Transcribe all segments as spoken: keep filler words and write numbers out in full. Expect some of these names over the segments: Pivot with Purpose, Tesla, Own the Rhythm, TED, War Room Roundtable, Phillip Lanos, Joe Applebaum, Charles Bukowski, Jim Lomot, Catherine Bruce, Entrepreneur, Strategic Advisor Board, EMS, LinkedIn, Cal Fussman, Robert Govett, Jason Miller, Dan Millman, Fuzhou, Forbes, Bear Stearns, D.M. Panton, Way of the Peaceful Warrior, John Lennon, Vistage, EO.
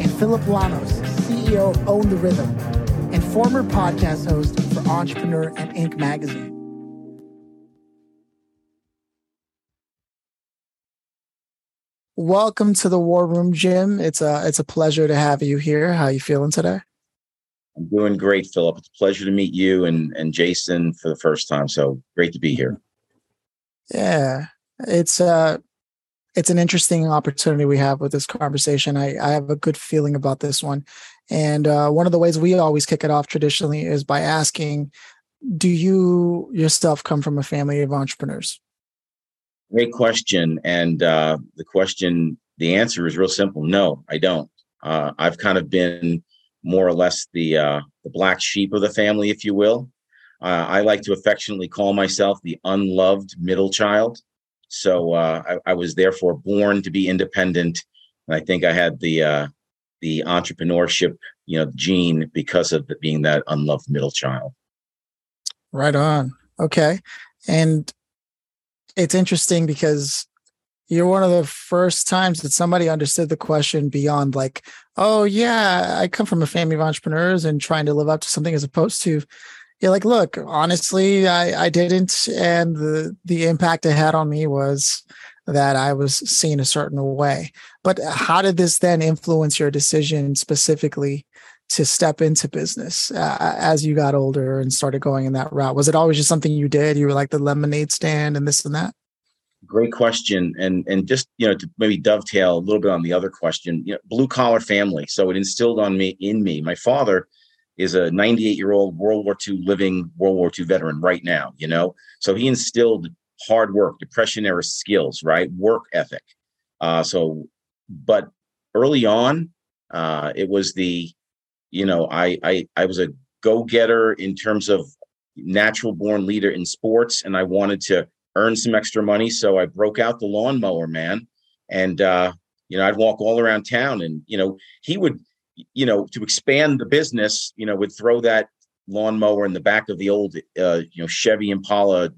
and Phillip Lanos, C E O of Own the Rhythm, and former podcast host for Entrepreneur and Incorporated magazine. Welcome to the War Room, Jim. It's a, it's a pleasure to have you here. How are you feeling today? I'm doing great, Phillip. It's a pleasure to meet you and, and Jason for the first time. So great to be here. Yeah, it's uh, it's an interesting opportunity we have with this conversation. I, I have a good feeling about this one. And uh, one of the ways we always kick it off traditionally is by asking, do you yourself come from a family of entrepreneurs? Great question. And uh, the question, the answer is real simple. No, I don't. Uh, I've kind of been more or less the uh, the black sheep of the family, if you will. Uh, I like to affectionately call myself the unloved middle child. So uh, I, I was therefore born to be independent, and I think I had the uh, the entrepreneurship, you know, gene because of being that unloved middle child. Right on. Okay, and it's interesting because you're one of the first times that somebody understood the question beyond like, oh yeah, I come from a family of entrepreneurs and trying to live up to something, as opposed to, you're like, look, honestly, I, I didn't. And the, the impact it had on me was that I was seen a certain way. But how did this then influence your decision specifically to step into business uh, as you got older and started going in that route? Was it always just something you did? You were like the lemonade stand and this and that? Great question. And and just, you know, to maybe dovetail a little bit on the other question, you know, blue collar family. So it instilled on me in me. My father is a ninety-eight year old World War Two living World War Two veteran right now, you know, so he instilled hard work, depression era skills, right? Work ethic. Uh, so but early on, uh, it was the, you know, I, I, I was a go getter in terms of natural born leader in sports, and I wanted to earn some extra money. So I broke out the lawnmower, man. And, uh, you know, I'd walk all around town, and, you know, he would, you know, to expand the business, you know, would throw that lawnmower in the back of the old, uh, you know, Chevy Impala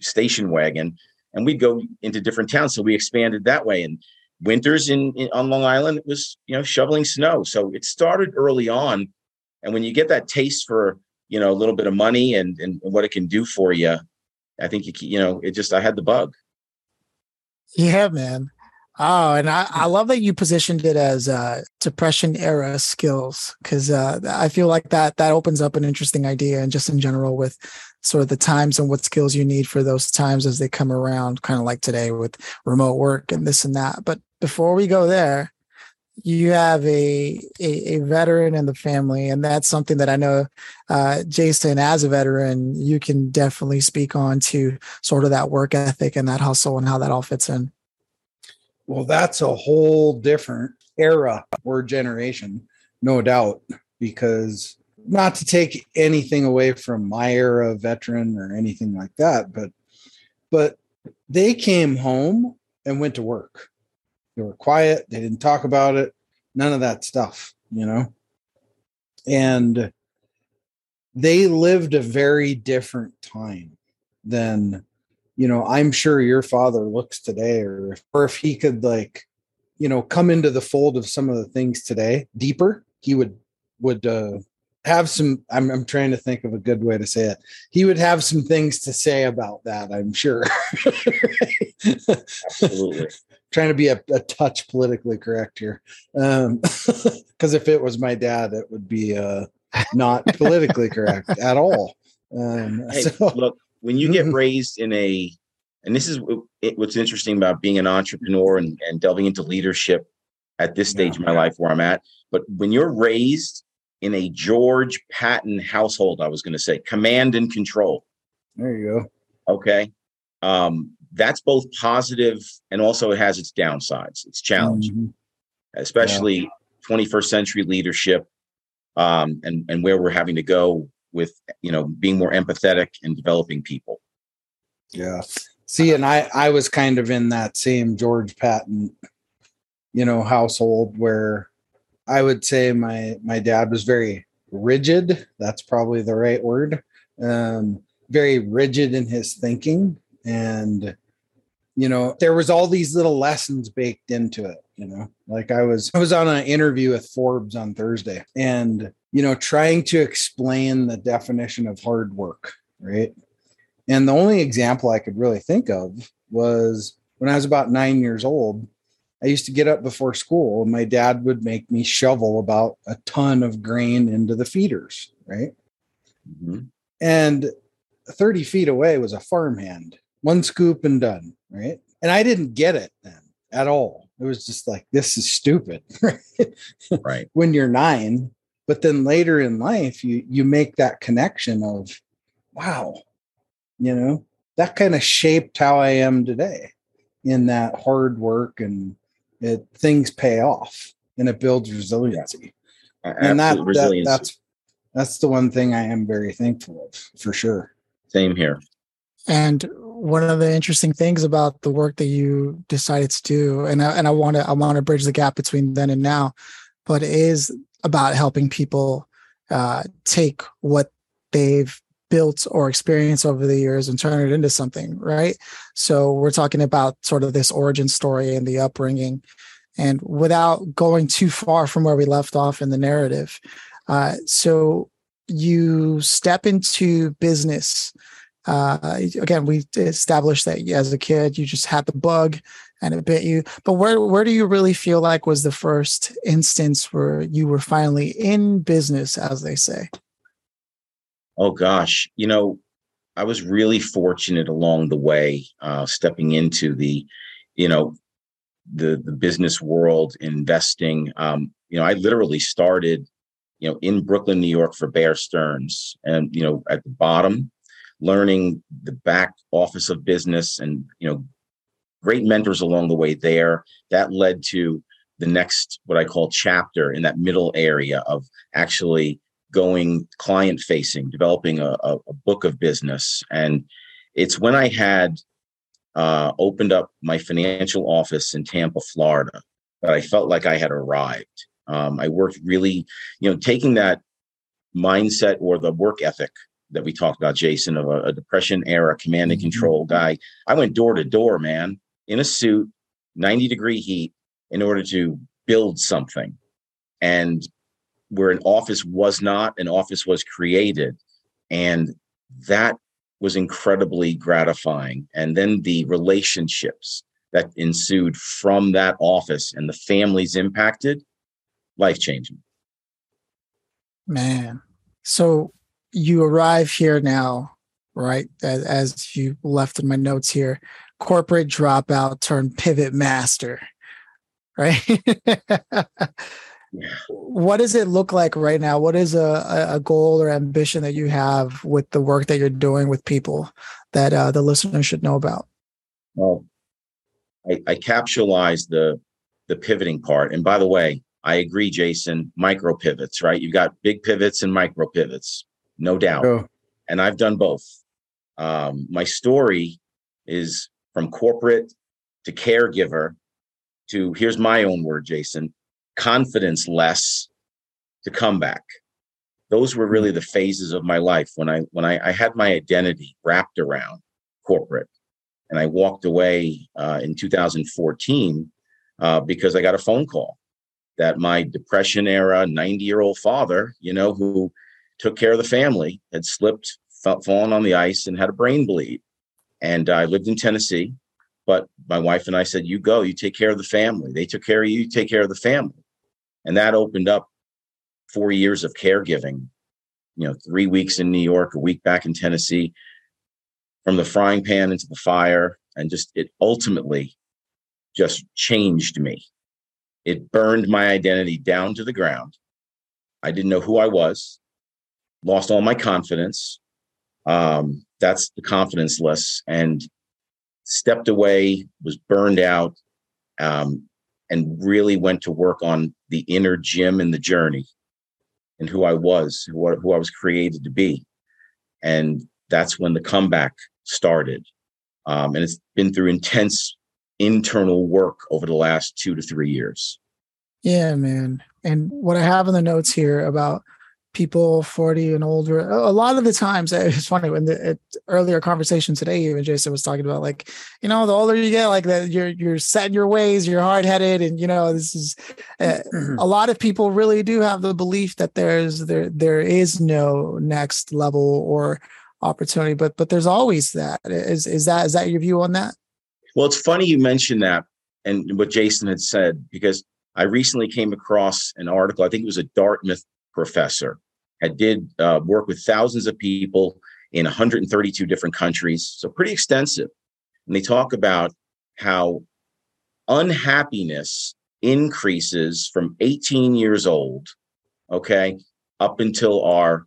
station wagon. And we'd go into different towns. So we expanded that way. And winters in, in on Long Island, it was, you know, shoveling snow. So it started early on. And when you get that taste for, you know, a little bit of money and, and what it can do for you, I think, you, you know, it just, I had the bug. Yeah, man. Oh, and I, I love that you positioned it as uh, depression era skills, because uh, I feel like that that opens up an interesting idea, and just in general with sort of the times and what skills you need for those times as they come around, kind of like today with remote work and this and that. But before we go there, you have a, a, a veteran in the family, and that's something that I know, uh, Jason, as a veteran, you can definitely speak on to sort of that work ethic and that hustle and how that all fits in. Well, that's a whole different era or generation, no doubt, because not to take anything away from my era veteran or anything like that, but but they came home and went to work. They were quiet. They didn't talk about it. None of that stuff, you know. And they lived a very different time than, you know, I'm sure your father looks today, or if, or if he could, like, you know, come into the fold of some of the things today deeper, he would, would uh, have some, I'm, I'm trying to think of a good way to say it. He would have some things to say about that, I'm sure. Absolutely. Trying to be a, a touch politically correct here. Um, 'cause if it was my dad, it would be uh, not politically correct at all. Um, hey, so. Look. When you get raised in a, and this is what's interesting about being an entrepreneur and, and delving into leadership at this stage yeah. of my life where I'm at, but when you're raised in a George Patton household, I was going to say command and control. There you go. Okay. Um, that's both positive, and also it has its downsides. It's challenging, mm-hmm. especially yeah. twenty-first century leadership um, and, and where we're having to go with, you know, being more empathetic and developing people. Yeah. See, and I, I was kind of in that same George Patton, you know, household where I would say my, my dad was very rigid. That's probably the right word. Um, very rigid in his thinking. And, you know, there was all these little lessons baked into it, you know, like I was, I was on an interview with Forbes on Thursday and, you know, trying to explain the definition of hard work, right? And the only example I could really think of was when I was about nine years old, I used to get up before school and my dad would make me shovel about a ton of grain into the feeders, right? Mm-hmm. And thirty feet away was a farmhand, one scoop and done, right? And I didn't get it then at all. It was just like, this is stupid, right? Right. When you're nine, but then later in life, you you make that connection of, wow, you know, that kind of shaped how I am today in that hard work and it, things pay off and it builds resiliency. Yeah. And that, that that's that's the one thing I am very thankful of, for sure. Same here. And one of the interesting things about the work that you decided to do, and I, and I want to I want to bridge the gap between then and now, but it is about helping people uh, take what they've built or experienced over the years and turn it into something, right? So we're talking about sort of this origin story and the upbringing, and without going too far from where we left off in the narrative. Uh, so you step into business. Uh, again, we established that as a kid, you just had the bug and it bit you. But where, where do you really feel like was the first instance where you were finally in business, as they say? Oh, gosh. You know, I was really fortunate along the way, uh, stepping into the, you know, the, the business world, investing. Um, you know, I literally started, you know, in Brooklyn, New York for Bear Stearns and, you know, at the bottom, learning the back office of business and, you know, great mentors along the way there. That led to the next, what I call chapter in that middle area of actually going client facing, developing a, a, a book of business. And it's when I had uh, opened up my financial office in Tampa, Florida, that I felt like I had arrived. Um, I worked really, you know, taking that mindset or the work ethic that we talked about, Jason, of a, a depression era command and control guy. I went door to door, man, in a suit, ninety degree heat in order to build something. And where an office was not, an office was created. And that was incredibly gratifying. And then the relationships that ensued from that office and the families impacted, life-changing. Man. So you arrive here now, right? As, as you left in my notes here, corporate dropout turned pivot master, right? Yeah. What does it look like right now? What is a, a goal or ambition that you have with the work that you're doing with people that uh, the listeners should know about? Well, I, I capitalized the the pivoting part. And by the way, I agree, Jason, micro pivots, right? You've got big pivots and micro pivots, no doubt. Oh. And I've done both. Um, my story is from corporate to caregiver to, here's my own word, Jason, confidence less to come back. Those were really the phases of my life when I when I, I had my identity wrapped around corporate, and I walked away uh, in two thousand fourteen uh, because I got a phone call that my depression era ninety year old father, you know, who took care of the family, had slipped, f- fallen on the ice, and had a brain bleed. And I lived in Tennessee, but my wife and I said, "You go, you take care of the family." They took care of you, you take care of the family. And that opened up four years of caregiving, you know, three weeks in New York, a week back in Tennessee, from the frying pan into the fire. And just, it ultimately just changed me. It burned my identity down to the ground. I didn't know who I was, lost all my confidence. Um, that's the confidence less, and stepped away, was burned out, um, and really went to work on the inner Jim and the journey and who I was, who I, who I was created to be. And that's when the comeback started. Um, and it's been through intense internal work over the last two to three years. Yeah, man. And what I have in the notes here about people forty and older, a lot of the times, it's funny, when the at earlier conversation today, even Jason was talking about, like, you know, the older you get, like that you're you're set in your ways, you're hard-headed, and you know, this is uh, a lot of people really do have the belief that there's there there is no next level or opportunity, but but there's always that. Is is that is that your view on that? Well, it's funny you mentioned that and what Jason had said, because I recently came across an article. I think it was a Dartmouth professor. I did uh, work with thousands of people in one hundred thirty-two different countries, so pretty extensive. And they talk about how unhappiness increases from eighteen years old, okay, up until our,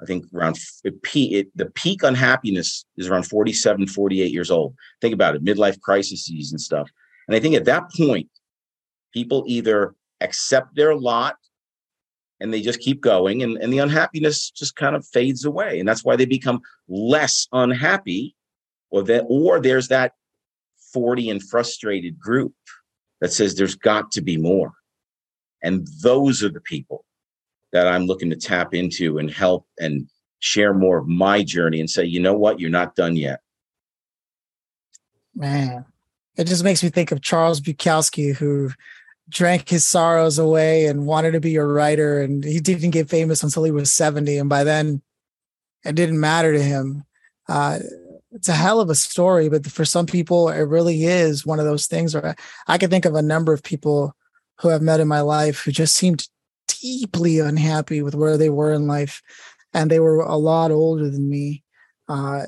I think around it, it, the peak unhappiness is around forty-seven, forty-eight years old. Think about it, midlife crises and stuff. And I think at that point, people either accept their lot and they just keep going, and, and the unhappiness just kind of fades away. And that's why they become less unhappy, or that, or there's that forty and frustrated group that says there's got to be more. And those are the people that I'm looking to tap into and help and share more of my journey and say, you know what, you're not done yet. Man, it just makes me think of Charles Bukowski, who drank his sorrows away and wanted to be a writer, and he didn't get famous until he was seventy, and by then it didn't matter to him. Uh it's a hell of a story, but for some people it really is one of those things where I, I can think of a number of people who I've met in my life who just seemed deeply unhappy with where they were in life, and they were a lot older than me, uh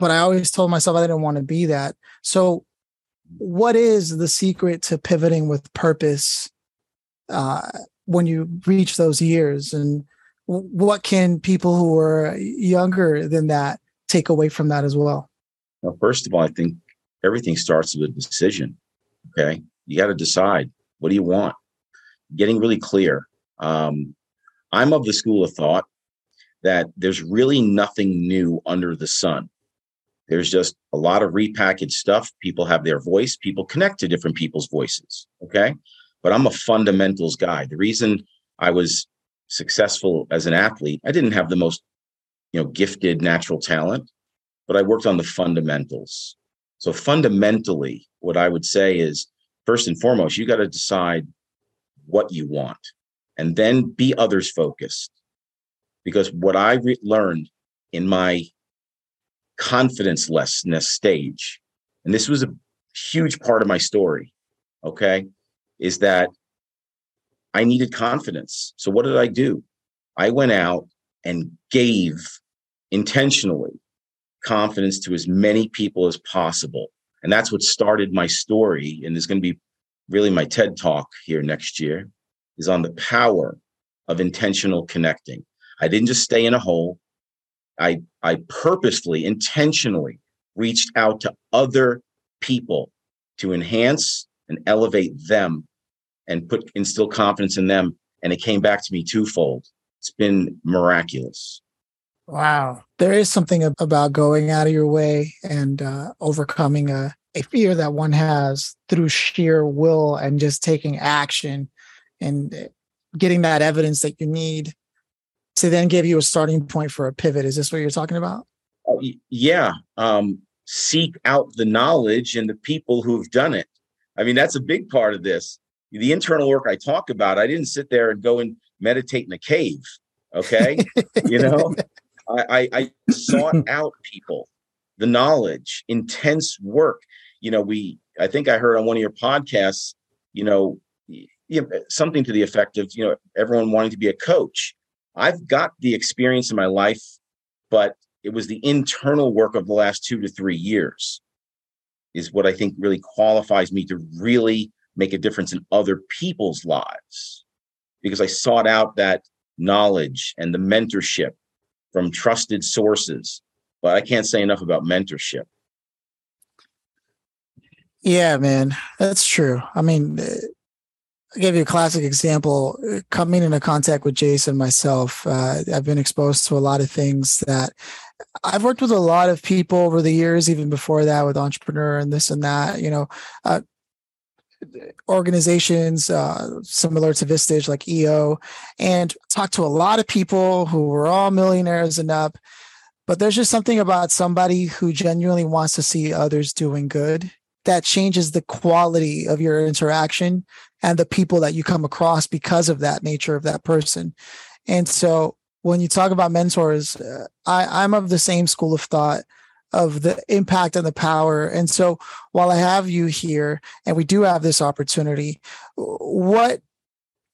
but I always told myself I didn't want to be that. So what is the secret to pivoting with purpose uh, when you reach those years? And what can people who are younger than that take away from that as well? Well, first of all, I think everything starts with a decision. Okay. You got to decide, what do you want? Getting really clear. Um, I'm of the school of thought that there's really nothing new under the sun. There's just a lot of repackaged stuff. People have their voice. People connect to different people's voices, okay? But I'm a fundamentals guy. The reason I was successful as an athlete, I didn't have the most, you know, gifted natural talent, but I worked on the fundamentals. So fundamentally, what I would say is, first and foremost, you got to decide what you want, and then be others focused. Because what I re- learned in my confidence-lessness stage, and this was a huge part of my story, okay, is that I needed confidence. So what did I do? I went out and gave intentionally confidence to as many people as possible. And that's what started my story. And there's going to be really my TED Talk here next year is on the power of intentional connecting. I didn't just stay in a hole. I I purposefully, intentionally reached out to other people to enhance and elevate them and put instill confidence in them. And it came back to me twofold. It's been miraculous. Wow. There is something about going out of your way and uh, overcoming a, a fear that one has through sheer will and just taking action and getting that evidence that you need to then give you a starting point for a pivot. Is this what you're talking about? Yeah. Um, seek out the knowledge and the people who've done it. I mean, that's a big part of this. The internal work I talk about, I didn't sit there and go and meditate in a cave. Okay. You know, I, I, I sought out people, the knowledge, intense work. You know, we, I think I heard on one of your podcasts, you know, something to the effect of, you know, everyone wanting to be a coach. I've got the experience in my life, but it was the internal work of the last two to three years is what I think really qualifies me to really make a difference in other people's lives, because I sought out that knowledge and the mentorship from trusted sources. But I can't say enough about mentorship. Yeah, man, that's true. I mean, I'll give you a classic example. Coming into contact with Jason myself, uh, I've been exposed to a lot of things that I've worked with a lot of people over the years, even before that with Entrepreneur and this and that, you know, uh, organizations uh, similar to Vistage like E O, and talked to a lot of people who were all millionaires and up. But there's just something about somebody who genuinely wants to see others doing good that changes the quality of your interaction and the people that you come across because of that nature of that person. And so when you talk about mentors, uh, I, I'm of the same school of thought of the impact and the power. And so while I have you here and we do have this opportunity, what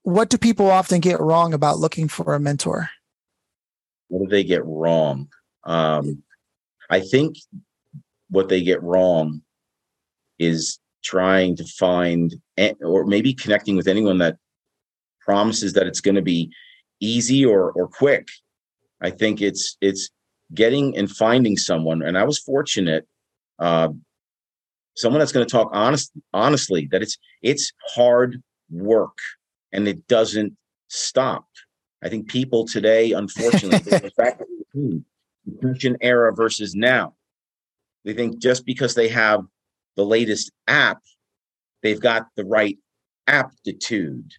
what do people often get wrong about looking for a mentor? What do they get wrong? Um, I think what they get wrong is trying to find, or maybe connecting with anyone that promises that it's going to be easy or or quick. I think it's it's getting and finding someone, and I was fortunate, uh, someone that's going to talk honest, honestly, that it's it's hard work and it doesn't stop. I think people today, unfortunately, the fact that the Christian era versus now, they think just because they have the latest app, they've got the right aptitude,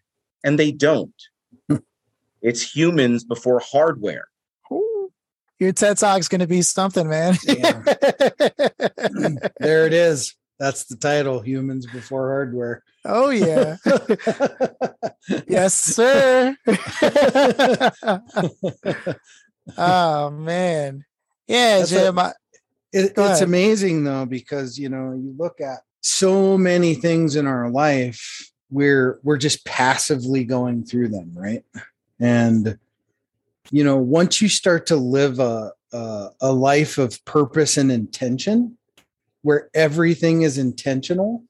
and they don't. It's humans before hardware. Your TED Talk's going to be something, man. Yeah. There it is. That's the title, Humans Before Hardware. Oh, yeah. Yes, sir. Oh, man. Yeah, That's Jim. A, I, it, it's amazing, though, because, you know, you look at so many things in our life, we're, we're just passively going through them, right? And you know, once you start to live a, a a life of purpose and intention, where everything is intentional,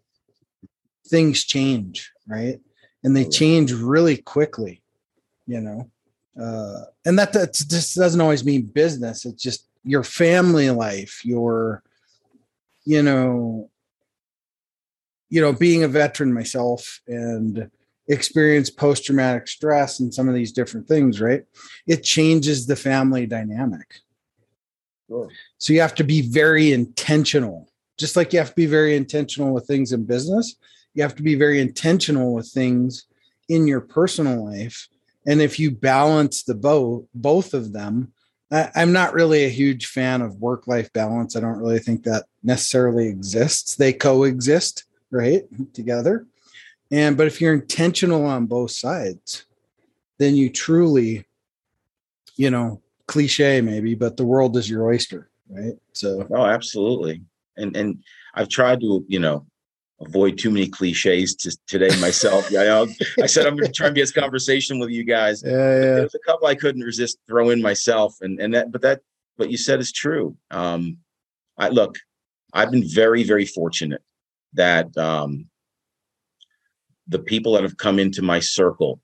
things change, right? And they change really quickly, you know. Uh, and that that's, this doesn't always mean business. It's just your family life, your, you know, you know, being a veteran myself and experience post-traumatic stress and some of these different things, right? It changes the family dynamic. Sure. So you have to be very intentional. Just like you have to be very intentional with things in business, you have to be very intentional with things in your personal life. And if you balance the both, both of them, I, I'm not really a huge fan of work-life balance. I don't really think that necessarily exists. They coexist, right, together. And, but if you're intentional on both sides, then you truly, you know, cliche maybe, but the world is your oyster, right? So. Oh, absolutely. And, and I've tried to, you know, avoid too many cliches to today myself. Yeah, you know, I said, I'm going to try and get this conversation with you guys. Yeah, yeah. There's a couple I couldn't resist throw in myself. And, and that, but that, what you said is true. Um, I look, I've been very, very fortunate that, um, the people that have come into my circle,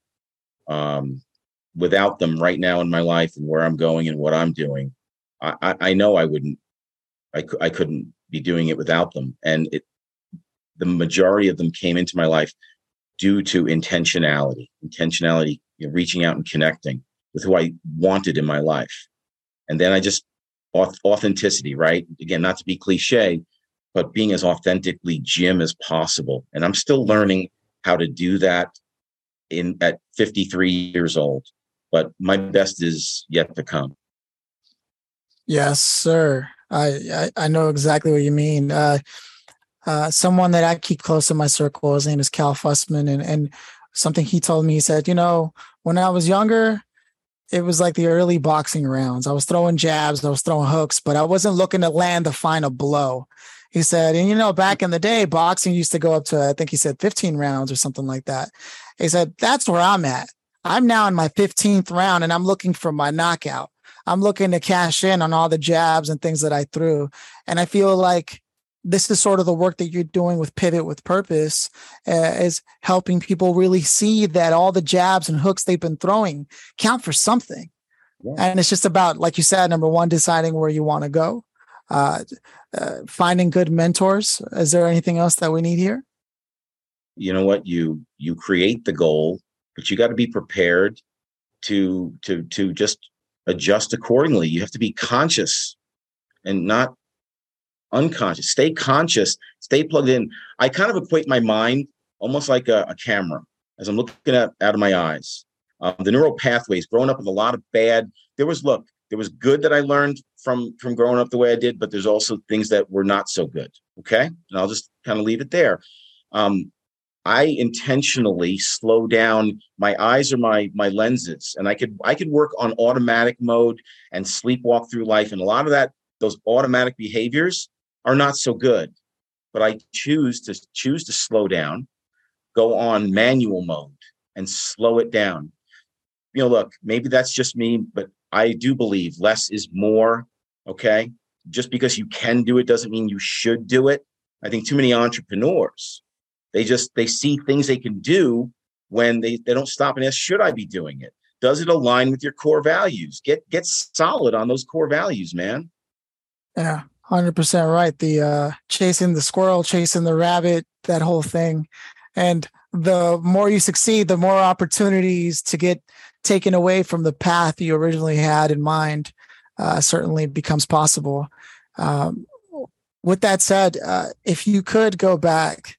um, without them right now in my life and where I'm going and what I'm doing, I, I, I know I wouldn't, I, I couldn't be doing it without them. And it, the majority of them came into my life due to intentionality, intentionality, you know, reaching out and connecting with who I wanted in my life. And then I just, authenticity, right? Again, not to be cliche, but being as authentically Jim as possible. And I'm still learning how to do that in at fifty-three years old, but my best is yet to come. Yes, sir. I I, I know exactly what you mean. Uh, uh, someone that I keep close in my circle, his name is Cal Fussman, and and something he told me, he said, you know, when I was younger, it was like the early boxing rounds. I was throwing jabs, I was throwing hooks, but I wasn't looking to land the final blow. He said, and you know, back in the day, boxing used to go up to, I think he said fifteen rounds or something like that. He said, that's where I'm at. I'm now in my fifteenth round and I'm looking for my knockout. I'm looking to cash in on all the jabs and things that I threw. And I feel like this is sort of the work that you're doing with Pivot with Purpose, uh, is helping people really see that all the jabs and hooks they've been throwing count for something. Yeah. And it's just about, like you said, number one, deciding where you want to go. uh, uh, finding good mentors. Is there anything else that we need here? You know what? You you create the goal, but you got to be prepared to to to just adjust accordingly. You have to be conscious and not unconscious. Stay conscious. Stay plugged in. I kind of equate my mind almost like a, a camera as I'm looking at out of my eyes. Um, the neural pathways, growing up with a lot of bad, there was, look, there was good that I learned from, from growing up the way I did, but there's also things that were not so good. Okay. And I'll just kind of leave it there. Um, I intentionally slow down. My eyes are my, my lenses, and I could, I could work on automatic mode and sleepwalk through life. And a lot of that, those automatic behaviors are not so good, but I choose to choose to slow down, go on manual mode and slow it down. You know, look, maybe that's just me, but I do believe less is more, okay? Just because you can do it doesn't mean you should do it. I think too many entrepreneurs, they just, they see things they can do when they, they don't stop and ask, should I be doing it? Does it align with your core values? Get get solid on those core values, man. Yeah, one hundred percent right. The uh, chasing the squirrel, chasing the rabbit, that whole thing. And the more you succeed, the more opportunities to get taken away from the path you originally had in mind uh, certainly becomes possible. Um, with that said, uh, if you could go back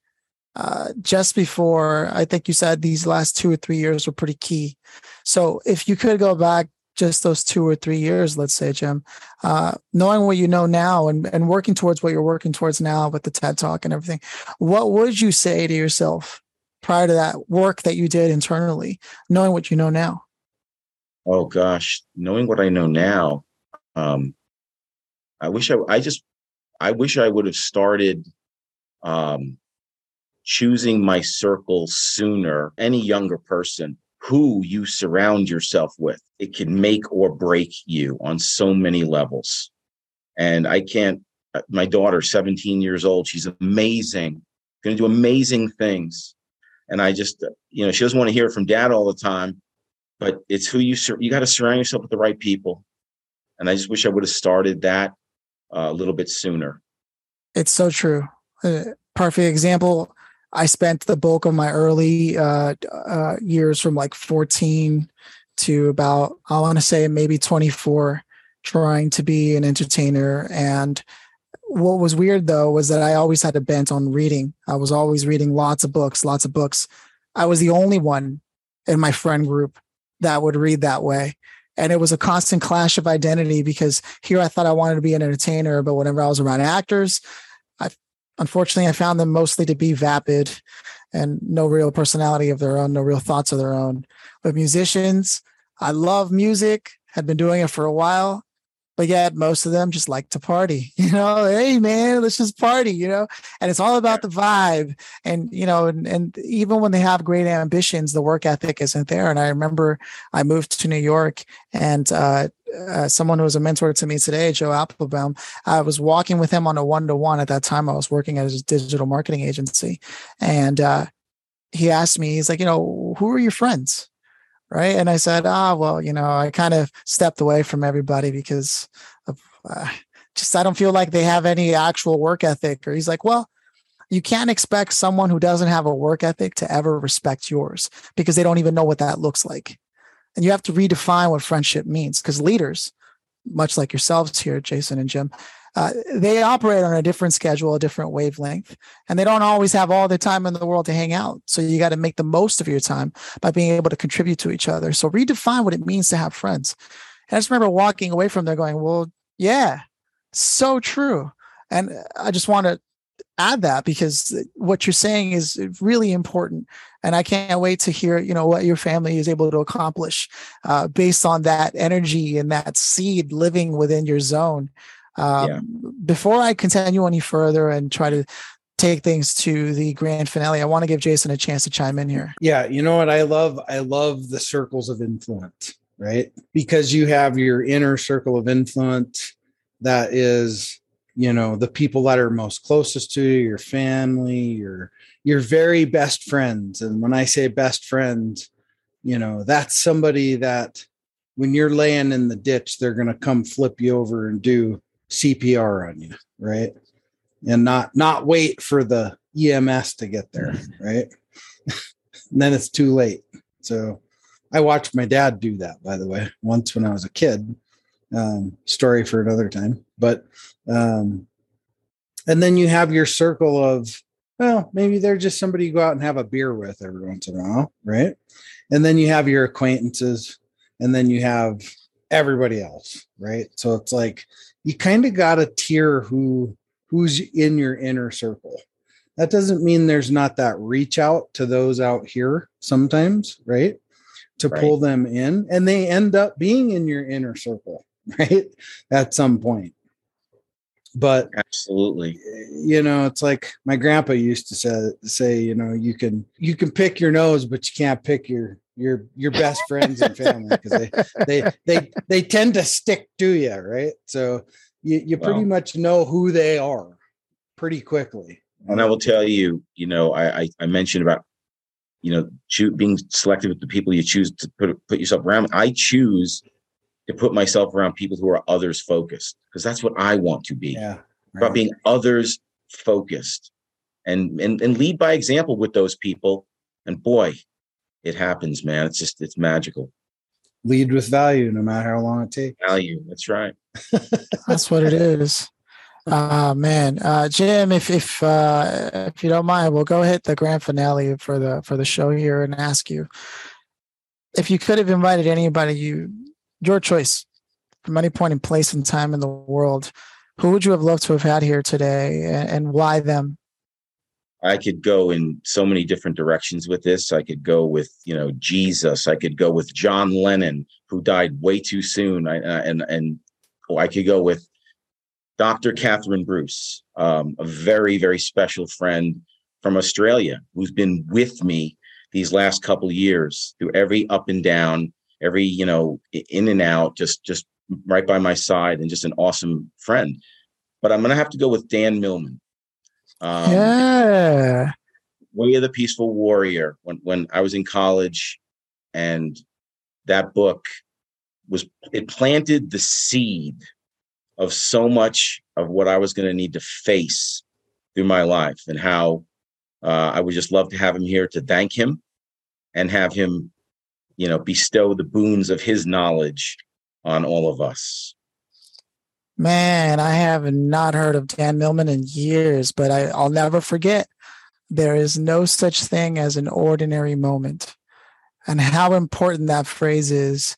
uh, just before, I think you said these last two or three years were pretty key. So if you could go back just those two or three years, let's say, Jim, uh, knowing what you know now and, and working towards what you're working towards now with the TED Talk and everything, what would you say to yourself prior to that work that you did internally, knowing what you know now? Oh, gosh, knowing what I know now, um, I wish I, I just, I wish I would have started um, choosing my circle sooner. Any younger person, who you surround yourself with, it can make or break you on so many levels. And I can't, my daughter, seventeen years old, she's amazing, going to do amazing things. And I just, you know, she doesn't want to hear it from dad all the time, but it's who you, sur- you got to surround yourself with the right people. And I just wish I would have started that uh, a little bit sooner. It's so true. Uh, perfect example. I spent the bulk of my early uh, uh, years from like fourteen to about, I want to say maybe twenty-four, trying to be an entertainer. And what was weird, though, was that I always had a bent on reading. I was always reading lots of books, lots of books. I was the only one in my friend group that would read that way. And it was a constant clash of identity, because here I thought I wanted to be an entertainer, but whenever I was around actors, I unfortunately I found them mostly to be vapid and no real personality of their own, no real thoughts of their own. With musicians, I love music, had been doing it for a while, but yet most of them just like to party, you know, hey man, let's just party, you know, and it's all about the vibe. And, you know, and, and even when they have great ambitions, the work ethic isn't there. And I remember I moved to New York, and uh, uh, someone who was a mentor to me today, Joe Applebaum, I was walking with him on a one-to-one at that time. I was working at his digital marketing agency. And uh, he asked me, he's like, you know, who are your friends? Right. And I said, ah, well, you know, I kind of stepped away from everybody because of, uh, just I don't feel like they have any actual work ethic. Or he's like, well, you can't expect someone who doesn't have a work ethic to ever respect yours, because they don't even know what that looks like. And you have to redefine what friendship means, because leaders, much like yourselves here, Jason and Jim, uh, they operate on a different schedule, a different wavelength, and they don't always have all the time in the world to hang out. So you got to make the most of your time by being able to contribute to each other. So redefine what it means to have friends. And I just remember walking away from there going, well, yeah, so true. And I just want to add that, because what you're saying is really important. And I can't wait to hear, you know, what your family is able to accomplish uh, based on that energy and that seed living within your zone. Um, yeah. Before I continue any further and try to take things to the grand finale, I want to give Jason a chance to chime in here. Yeah. You know what I love? I love the circles of influence, right? Because you have your inner circle of influence that is, you know, the people that are most closest to you, your family, your, your very best friends. And when I say best friends, you know, that's somebody that when you're laying in the ditch, they're going to come flip you over and do C P R on you, right? And not not wait for the E M S to get there, right? And then it's too late. So I watched my dad do that, by the way, once when I was a kid. Um, story for another time. But um, and then you have your circle of, well, maybe they're just somebody you go out and have a beer with every once in a while, right? And then you have your acquaintances, and then you have everybody else, right? So it's like you kind of got to tier who who's in your inner circle. That doesn't mean there's not that reach out to those out here sometimes, right? To right. pull them in, and they end up being in your inner circle, right? At some point. But absolutely, you know, it's like my grandpa used to say, say, you know, you can you can pick your nose, but you can't pick your your your best friends and family, because they, they they they tend to stick to you, right? So you, you well, pretty much know who they are pretty quickly. And I will tell you, you know, I I, I mentioned about, you know, cho- being selective with the people you choose to put put yourself around. I choose to put myself around people who are others focused, because that's what I want to be. Yeah, right. About being others focused, and, and and lead by example with those people. And boy, it happens, man. It's just, it's magical. Lead with value, no matter how long it takes. Value. That's right. That's what it is. Uh, man, uh, Jim, if, if, uh, if you don't mind, we'll go hit the grand finale for the, for the show here and ask you, if you could have invited anybody, you, your choice, from any point in place and time in the world, who would you have loved to have had here today, and, and why them? I could go in so many different directions with this. I could go with, you know, Jesus. I could go with John Lennon, who died way too soon. I, and, and oh, I could go with Doctor Catherine Bruce, um, a very, very special friend from Australia, who's been with me these last couple of years through every up and down, every, you know, in and out, just just right by my side, and just an awesome friend. But I'm going to have to go with Dan Millman. Um, yeah. Way of the Peaceful Warrior. When when I was in college, and that book was, it planted the seed of so much of what I was going to need to face through my life, and how uh, I would just love to have him here to thank him and have him, you know, bestow the boons of his knowledge on all of us. Man, I have not heard of Dan Millman in years, but I, I'll never forget. There is no such thing as an ordinary moment, and how important that phrase is.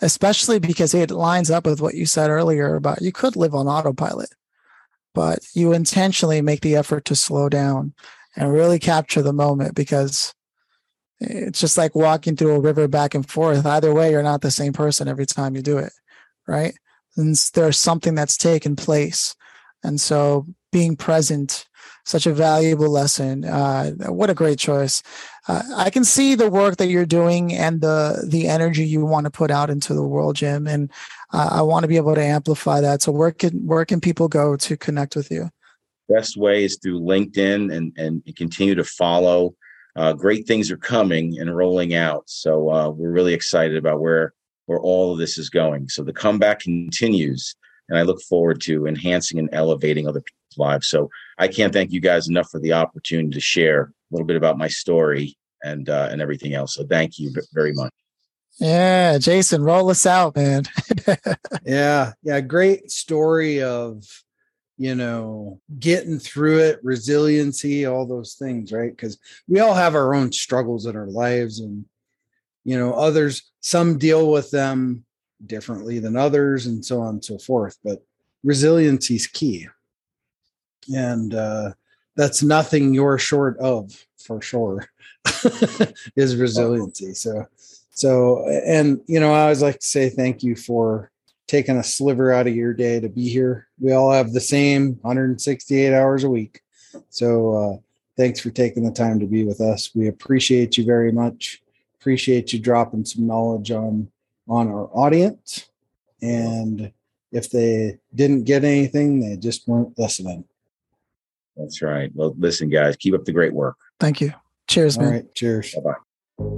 Especially because it lines up with what you said earlier about you could live on autopilot, but you intentionally make the effort to slow down and really capture the moment, because it's just like walking through a river back and forth. Either way, you're not the same person every time you do it, right? And there's something that's taken place. And so being present, such a valuable lesson. Uh, what a great choice. Uh, I can see the work that you're doing and the the energy you want to put out into the world, Jim. And uh, I want to be able to amplify that. So where can, where can people go to connect with you? Best way is through LinkedIn, and, and continue to follow. Uh, great things are coming and rolling out. So uh, we're really excited about where, where all of this is going. So the comeback continues, and I look forward to enhancing and elevating other people's lives. So I can't thank you guys enough for the opportunity to share a little bit about my story and uh, and everything else. So thank you very much. Yeah, Jason, roll us out, man. yeah, yeah, great story of, you know, getting through it, resiliency, all those things, right? Because we all have our own struggles in our lives, and you know, others, some deal with them differently than others, and so on and so forth. But resiliency is key. And uh, that's nothing you're short of, for sure, is resiliency. So, so, and, you know, I always like to say thank you for taking a sliver out of your day to be here. We all have the same one hundred sixty-eight hours a week. So uh, thanks for taking the time to be with us. We appreciate you very much. Appreciate you dropping some knowledge on, on our audience. And if they didn't get anything, they just weren't listening. That's right. Well, listen, guys, keep up the great work. Thank you. Cheers, man. All right. Cheers. Bye-bye.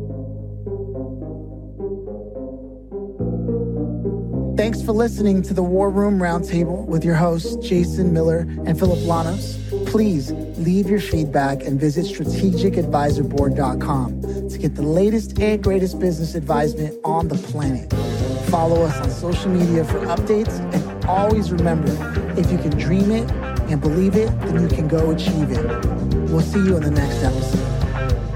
Thanks for listening to the War Room Roundtable with your hosts, Jason Miller and Phillip Lanos. Please leave your feedback and visit strategic advisor board dot com to get the latest and greatest business advisement on the planet. Follow us on social media for updates, and always remember, if you can dream it and believe it, then you can go achieve it. We'll see you in the next episode.